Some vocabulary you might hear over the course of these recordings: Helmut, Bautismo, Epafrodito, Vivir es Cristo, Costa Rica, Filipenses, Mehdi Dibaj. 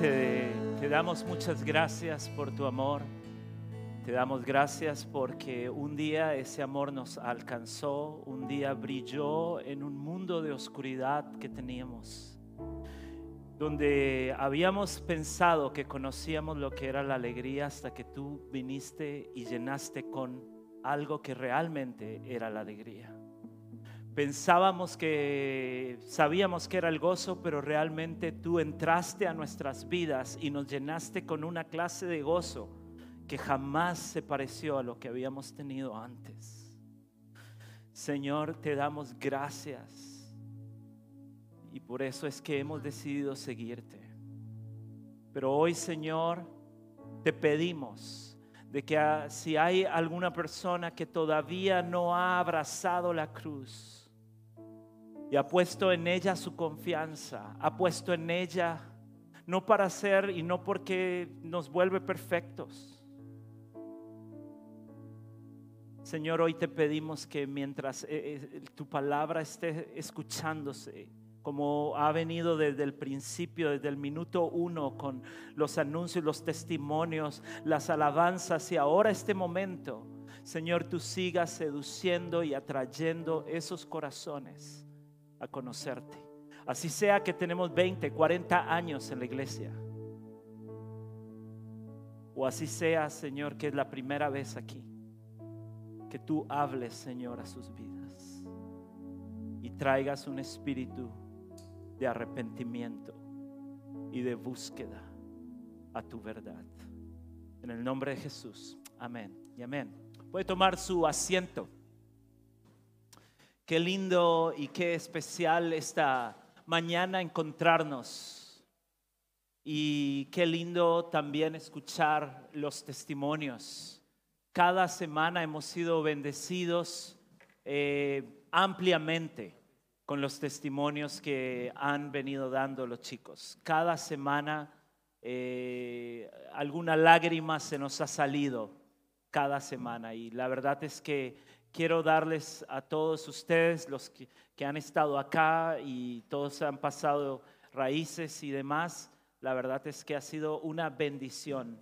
Te damos muchas gracias por tu amor. Te damos gracias porque un día ese amor nos alcanzó, un día brilló en un mundo de oscuridad que teníamos, donde habíamos pensado que conocíamos lo que era la alegría hasta que tú viniste y llenaste con algo que realmente era la alegría. Pensábamos que sabíamos que era el gozo, pero realmente tú entraste a nuestras vidas y nos llenaste con una clase de gozo que jamás se pareció a lo que habíamos tenido antes. Señor, te damos gracias y por eso es que hemos decidido seguirte. Pero hoy, Señor, te pedimos de que si hay alguna persona que todavía no ha abrazado la cruz y ha puesto en ella su confianza, ha puesto en ella no para ser y no porque nos vuelve perfectos, Señor, hoy te pedimos que mientras tu palabra esté escuchándose, como ha venido desde el principio, desde el minuto uno, con los anuncios, los testimonios, las alabanzas y ahora este momento, Señor, tú sigas seduciendo y atrayendo esos corazones a conocerte. Así sea que tenemos 20, 40 años en la iglesia, o así sea, Señor, que es la primera vez aquí. Que tú hables, Señor, a sus vidas y traigas un espíritu de arrepentimiento y de búsqueda a tu verdad. En el nombre de Jesús, amén y amén. Puede tomar su asiento. Qué lindo y qué especial esta mañana encontrarnos, y qué lindo también escuchar los testimonios. Cada semana hemos sido bendecidos ampliamente con los testimonios que han venido dando los chicos. Cada semana alguna lágrima se nos ha salido cada semana, y la verdad es que quiero darles a todos ustedes, los que han estado acá y todos han pasado raíces y demás, la verdad es que ha sido una bendición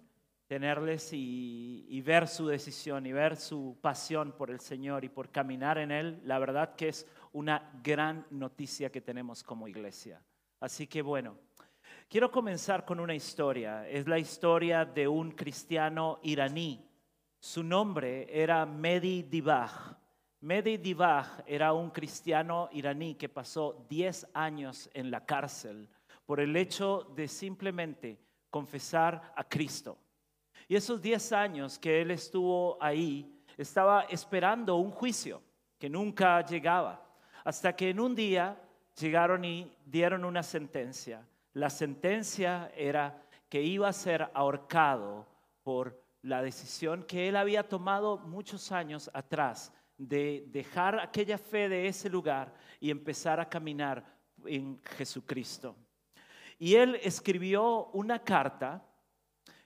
tenerles y ver su decisión y ver su pasión por el Señor y por caminar en Él. La verdad que es una gran noticia que tenemos como iglesia. Así que bueno, quiero comenzar con una historia. Es la historia de un cristiano iraní. Su nombre era Mehdi Dibaj. Mehdi Dibaj era un cristiano iraní que pasó 10 años en la cárcel por el hecho de simplemente confesar a Cristo. Y esos 10 años que él estuvo ahí, estaba esperando un juicio que nunca llegaba. Hasta que en un día llegaron y dieron una sentencia. La sentencia era que iba a ser ahorcado por la decisión que él había tomado muchos años atrás de dejar aquella fe de ese lugar y empezar a caminar en Jesucristo. Y él escribió una carta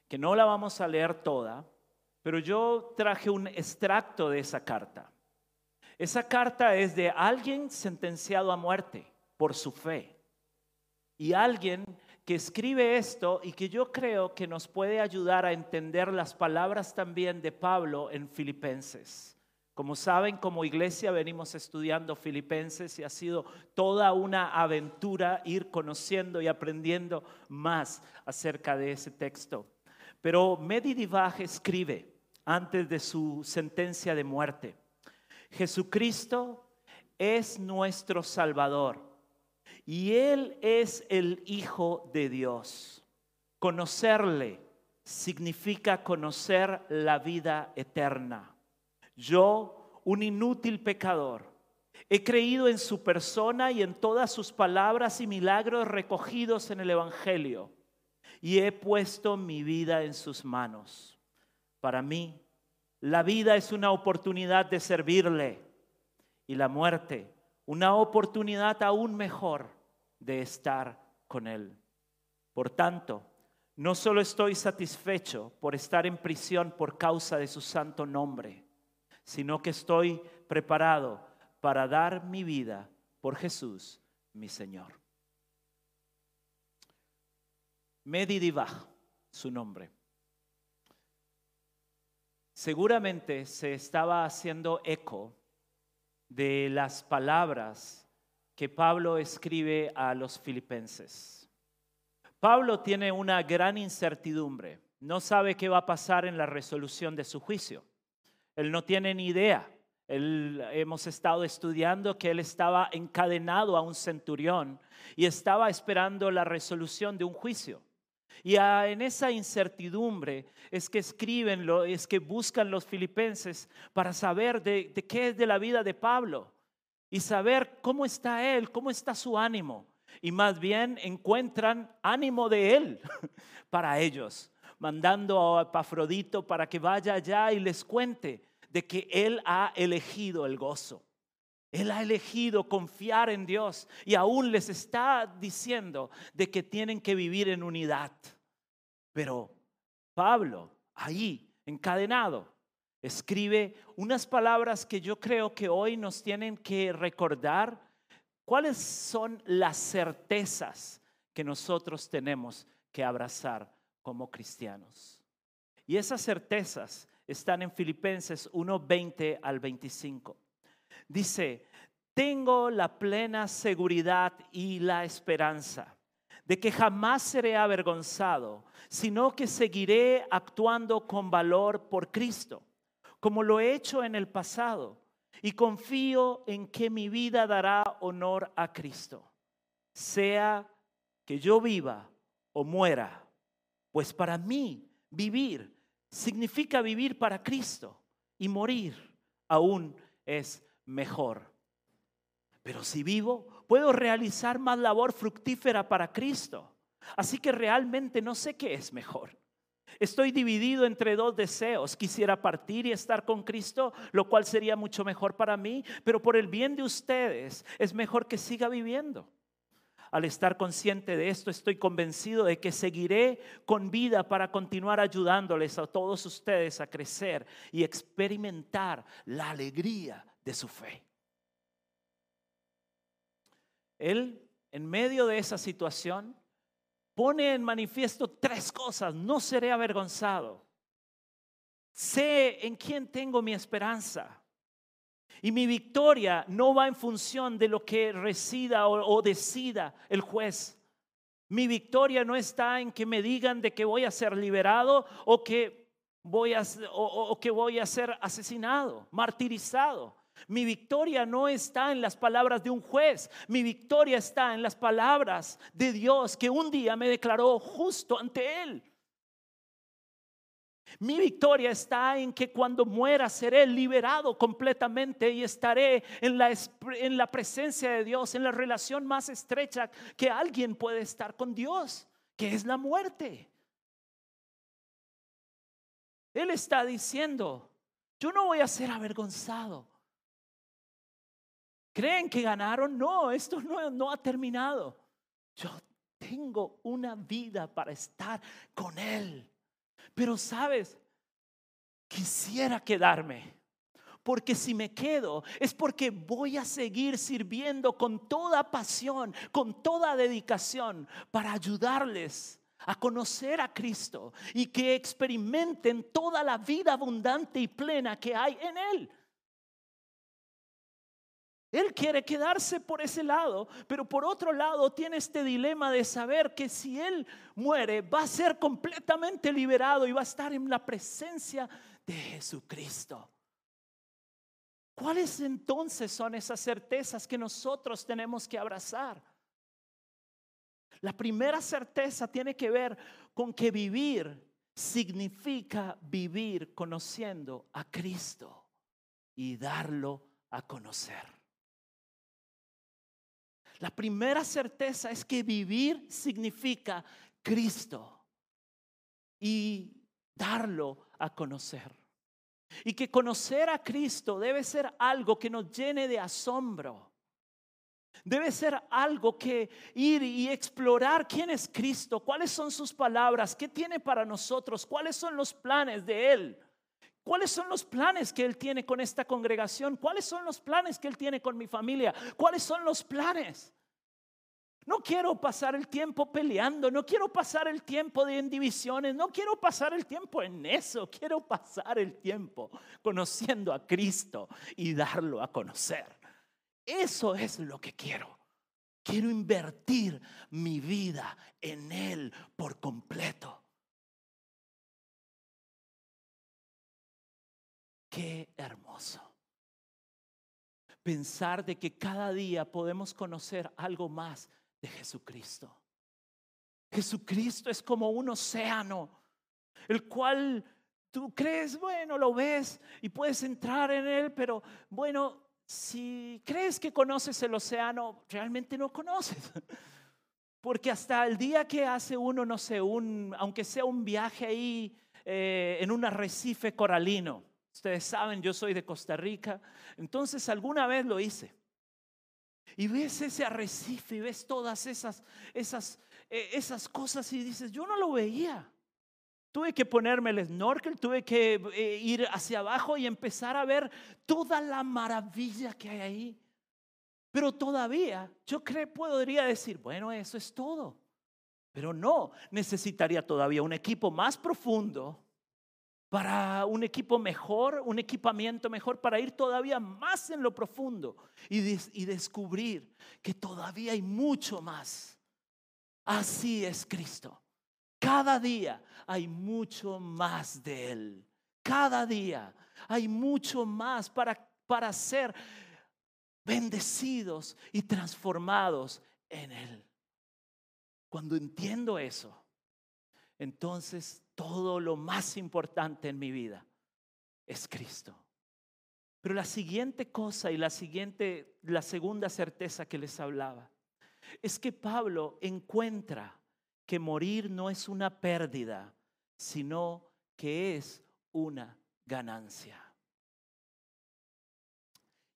que no la vamos a leer toda, pero yo traje un extracto de esa carta. Esa carta es de alguien sentenciado a muerte por su fe, y alguien que escribe esto y que yo creo que nos puede ayudar a entender las palabras también de Pablo en Filipenses. Como saben, como iglesia venimos estudiando Filipenses y ha sido toda una aventura ir conociendo y aprendiendo más acerca de ese texto. Pero Mehdi Dibaj escribe antes de su sentencia de muerte: Jesucristo es nuestro Salvador y Él es el Hijo de Dios. Conocerle significa conocer la vida eterna. Yo, un inútil pecador, he creído en su persona y en todas sus palabras y milagros recogidos en el Evangelio. Y he puesto mi vida en sus manos. Para mí, la vida es una oportunidad de servirle, y la muerte, una oportunidad aún mejor de estar con Él. Por tanto, no solo estoy satisfecho por estar en prisión por causa de su santo nombre, sino que estoy preparado para dar mi vida por Jesús, mi Señor. Mehdi Dibaj, su nombre. Seguramente se estaba haciendo eco de las palabras que Pablo escribe a los filipenses. Pablo tiene una gran incertidumbre, no sabe qué va a pasar en la resolución de su juicio. Él no tiene ni idea. Hemos estado estudiando que él estaba encadenado a un centurión y estaba esperando la resolución de un juicio. Y en esa incertidumbre es que buscan los filipenses para saber de qué es de la vida de Pablo y saber cómo está él, cómo está su ánimo. Y más bien encuentran ánimo de él para ellos, mandando a Epafrodito para que vaya allá y les cuente de que él ha elegido el gozo. Él ha elegido confiar en Dios y aún les está diciendo de que tienen que vivir en unidad. Pero Pablo, ahí encadenado, escribe unas palabras que yo creo que hoy nos tienen que recordar cuáles son las certezas que nosotros tenemos que abrazar como cristianos. Y esas certezas están en Filipenses 1:20 al 25. Dice: tengo la plena seguridad y la esperanza de que jamás seré avergonzado, sino que seguiré actuando con valor por Cristo, como lo he hecho en el pasado, y confío en que mi vida dará honor a Cristo, sea que yo viva o muera, pues para mí vivir significa vivir para Cristo y morir aún es mejor. Pero si vivo, puedo realizar más labor fructífera para Cristo. Así que realmente no sé qué es mejor. Estoy dividido entre dos deseos. Quisiera partir y estar con Cristo, lo cual sería mucho mejor para mí, pero por el bien de ustedes es mejor que siga viviendo. Al estar consciente de esto, estoy convencido de que seguiré con vida para continuar ayudándoles a todos ustedes a crecer y experimentar la alegría de su fe. Él, en medio de esa situación, pone en manifiesto tres cosas: no seré avergonzado, sé en quién tengo mi esperanza, y mi victoria no va en función de lo que resida o decida el juez. Mi victoria no está en que me digan de que voy a ser liberado o que voy a ser asesinado, martirizado. Mi victoria no está en las palabras de un juez. Mi victoria está en las palabras de Dios, que un día me declaró justo ante Él. Mi victoria está en que cuando muera seré liberado completamente y estaré en la presencia de Dios, en la relación más estrecha que alguien puede estar con Dios, que es la muerte. Él está diciendo: yo no voy a ser avergonzado. ¿Creen que ganaron? No, esto no ha terminado. Yo tengo una vida para estar con Él. Pero sabes, quisiera quedarme, porque si me quedo es porque voy a seguir sirviendo con toda pasión, con toda dedicación, para ayudarles a conocer a Cristo y que experimenten toda la vida abundante y plena que hay en Él. Él quiere quedarse por ese lado, pero por otro lado tiene este dilema de saber que si él muere va a ser completamente liberado y va a estar en la presencia de Jesucristo. ¿Cuáles entonces son esas certezas que nosotros tenemos que abrazar? La primera certeza tiene que ver con que vivir significa vivir conociendo a Cristo y darlo a conocer. La primera certeza es que vivir significa Cristo y darlo a conocer. Y que conocer a Cristo debe ser algo que nos llene de asombro. Debe ser algo que ir y explorar quién es Cristo, cuáles son sus palabras, qué tiene para nosotros, cuáles son los planes de Él. ¿Cuáles son los planes que Él tiene con esta congregación? ¿Cuáles son los planes que Él tiene con mi familia? ¿Cuáles son los planes? No no quiero pasar el tiempo peleando, no quiero pasar el tiempo en divisiones, no quiero pasar el tiempo en eso, quiero pasar el tiempo conociendo a Cristo y darlo a conocer. Eso es lo que quiero. Quiero invertir mi vida en Él por completo. Qué hermoso pensar de que cada día podemos conocer algo más de Jesucristo. Jesucristo es como un océano, el cual tú crees, bueno, lo ves y puedes entrar en él, pero bueno, si crees que conoces el océano, realmente no conoces. Porque hasta el día que hace uno, no sé, aunque sea un viaje ahí en un arrecife coralino. Ustedes saben, yo soy de Costa Rica, entonces alguna vez lo hice. Y ves ese arrecife y ves todas esas cosas y dices, yo no lo veía. Tuve que ponerme el snorkel, tuve que ir hacia abajo y empezar a ver toda la maravilla que hay ahí. Pero todavía yo podría decir, bueno, eso es todo. Pero no, necesitaría todavía un equipo más profundo, para un equipo mejor, un equipamiento mejor, para ir todavía más en lo profundo y descubrir que todavía hay mucho más. Así es Cristo. Cada día hay mucho más de Él. Cada día hay mucho más para ser bendecidos y transformados en Él. Cuando entiendo eso, entonces todo lo más importante en mi vida es Cristo. Pero la siguiente cosa y la segunda certeza que les hablaba es que Pablo encuentra que morir no es una pérdida, sino que es una ganancia.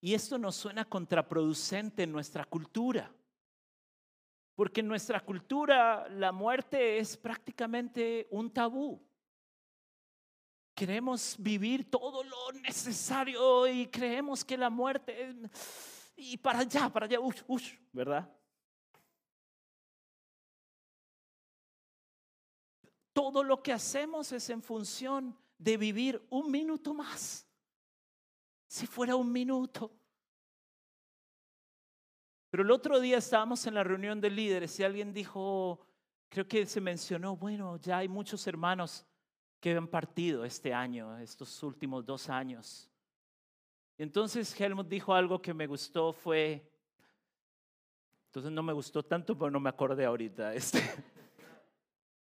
Y esto nos suena contraproducente en nuestra cultura. Porque en nuestra cultura la muerte es prácticamente un tabú. Queremos vivir todo lo necesario y creemos que la muerte es, y para allá, ¿verdad? Todo lo que hacemos es en función de vivir un minuto más. Si fuera un minuto. Pero el otro día estábamos en la reunión de líderes y alguien dijo, creo que se mencionó, bueno, ya hay muchos hermanos que han partido este año, estos últimos 2 años. Y entonces Helmut dijo algo que me gustó, fue, entonces no me gustó tanto, pero no me acordé ahorita.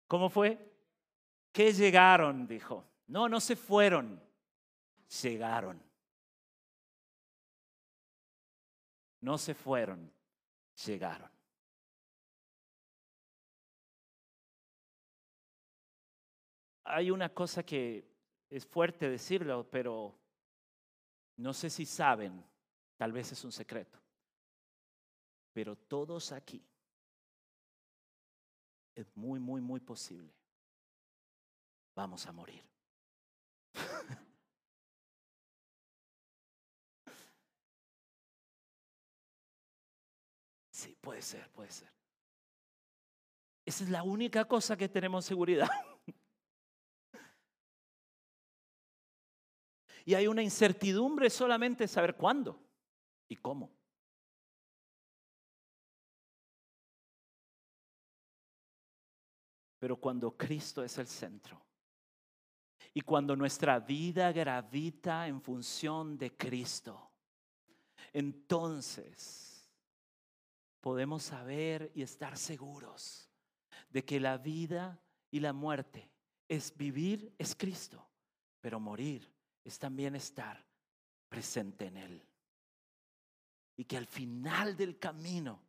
¿Cómo fue? Que llegaron, dijo. No, no se fueron, llegaron. No se fueron, llegaron. Hay una cosa que es fuerte decirlo, pero no sé si saben, tal vez es un secreto. Pero todos aquí, es muy, muy, muy posible, vamos a morir. Sí, puede ser. Esa es la única cosa que tenemos seguridad. Y hay una incertidumbre solamente saber cuándo y cómo. Pero cuando Cristo es el centro y cuando nuestra vida gravita en función de Cristo, entonces podemos saber y estar seguros de que la vida y la muerte es vivir, es Cristo, pero morir es también estar presente en Él. Y que al final del camino,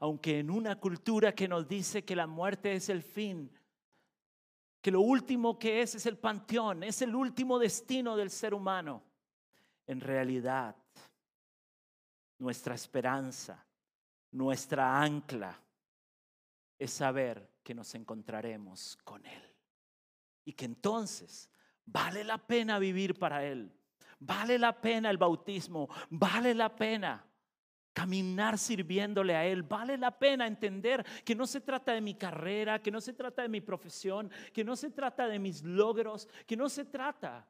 aunque en una cultura que nos dice que la muerte es el fin, que lo último que es el panteón, es el último destino del ser humano, en realidad nuestra esperanza, nuestra ancla es saber que nos encontraremos con Él y que entonces vale la pena vivir para Él, vale la pena el bautismo, vale la pena Caminar sirviéndole a Él. Vale la pena entender que no se trata de mi carrera, que no se trata de mi profesión, que no se trata de mis logros, que no se trata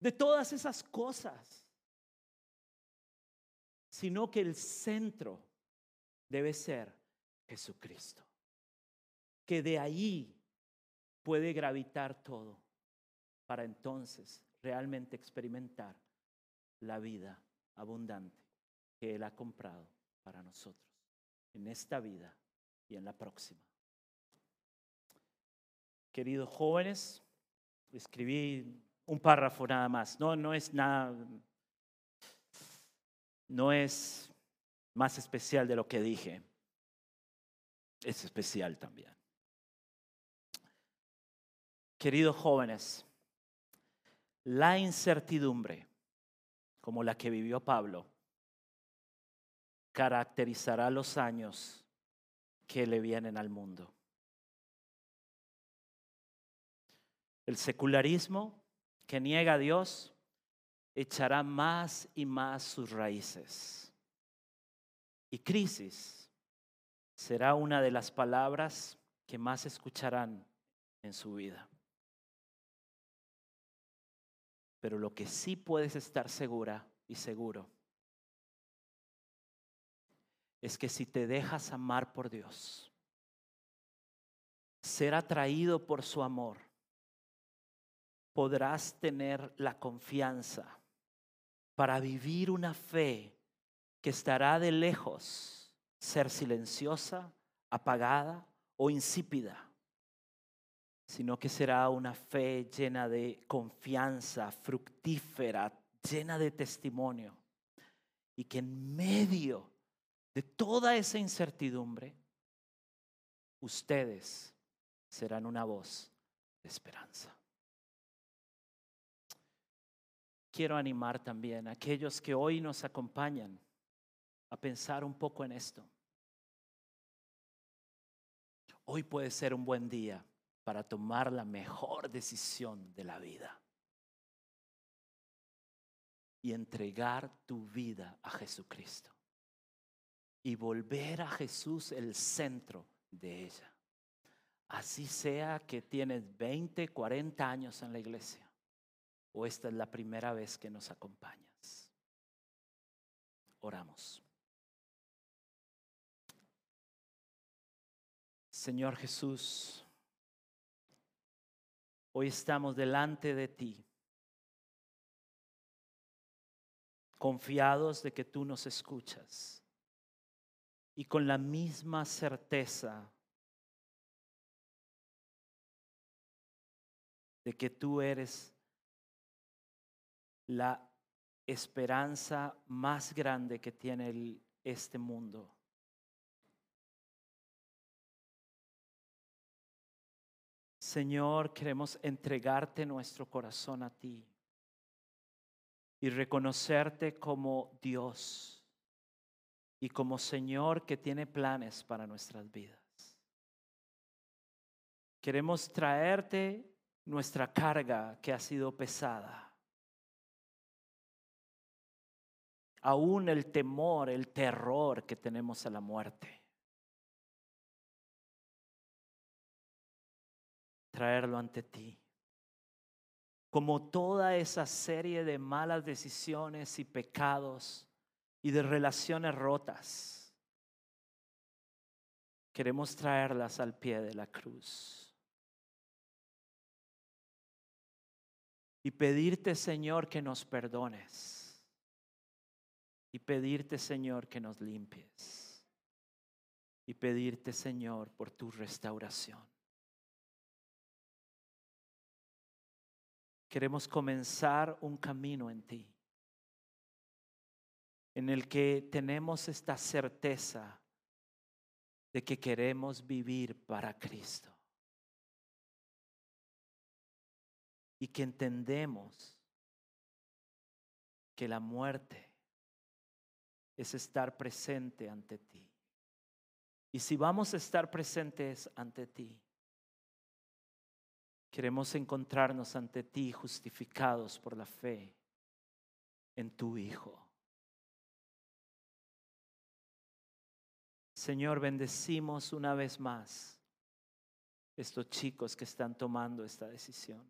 de todas esas cosas, sino que el centro debe ser Jesucristo, que de ahí puede gravitar todo para entonces realmente experimentar la vida abundante que Él ha comprado para nosotros en esta vida y en la próxima. Queridos jóvenes, escribí un párrafo nada más. No es nada, no es más especial de lo que dije. Es especial también. Queridos jóvenes, la incertidumbre, como la que vivió Pablo, caracterizará los años que le vienen al mundo. El secularismo que niega a Dios echará más y más sus raíces. Y crisis será una de las palabras que más escucharán en su vida. Pero lo que sí puedes estar segura y seguro es que si te dejas amar por Dios, ser atraído por su amor, podrás tener la confianza para vivir una fe que estará de lejos ser silenciosa, apagada o insípida, sino que será una fe llena de confianza, fructífera, llena de testimonio, y que en medio de toda esa incertidumbre, ustedes serán una voz de esperanza. Quiero animar también a aquellos que hoy nos acompañan a pensar un poco en esto. Hoy puede ser un buen día para tomar la mejor decisión de la vida y entregar tu vida a Jesucristo y volver a Jesús el centro de ella. Así sea que tienes 20, 40 años en la iglesia, o esta es la primera vez que nos acompañas. Oramos. Señor Jesús, hoy estamos delante de ti, confiados de que tú nos escuchas y con la misma certeza de que tú eres la esperanza más grande que tiene este mundo. Señor, queremos entregarte nuestro corazón a ti y reconocerte como Dios y como Señor que tiene planes para nuestras vidas. Queremos traerte nuestra carga que ha sido pesada. Aún el temor, el terror que tenemos a la muerte, traerlo ante ti. Como toda esa serie de malas decisiones y pecados y de relaciones rotas, queremos traerlas al pie de la cruz. Y pedirte, Señor, que nos perdones. Y pedirte, Señor, que nos limpies. Y pedirte, Señor, por tu restauración. Queremos comenzar un camino en ti, en el que tenemos esta certeza de que queremos vivir para Cristo. Y que entendemos que la muerte es estar presente ante ti. Y si vamos a estar presentes ante ti, queremos encontrarnos ante ti justificados por la fe en tu Hijo. Señor, bendecimos una vez más estos chicos que están tomando esta decisión.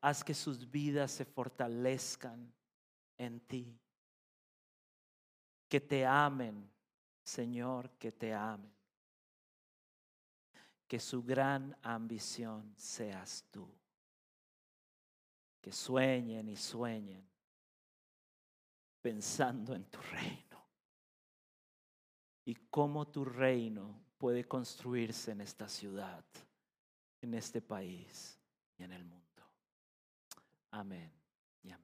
Haz que sus vidas se fortalezcan en ti. Que te amen, Señor, que te amen. Que su gran ambición seas tú. Que sueñen y sueñen pensando en tu reino. Y cómo tu reino puede construirse en esta ciudad, en este país y en el mundo. Amén.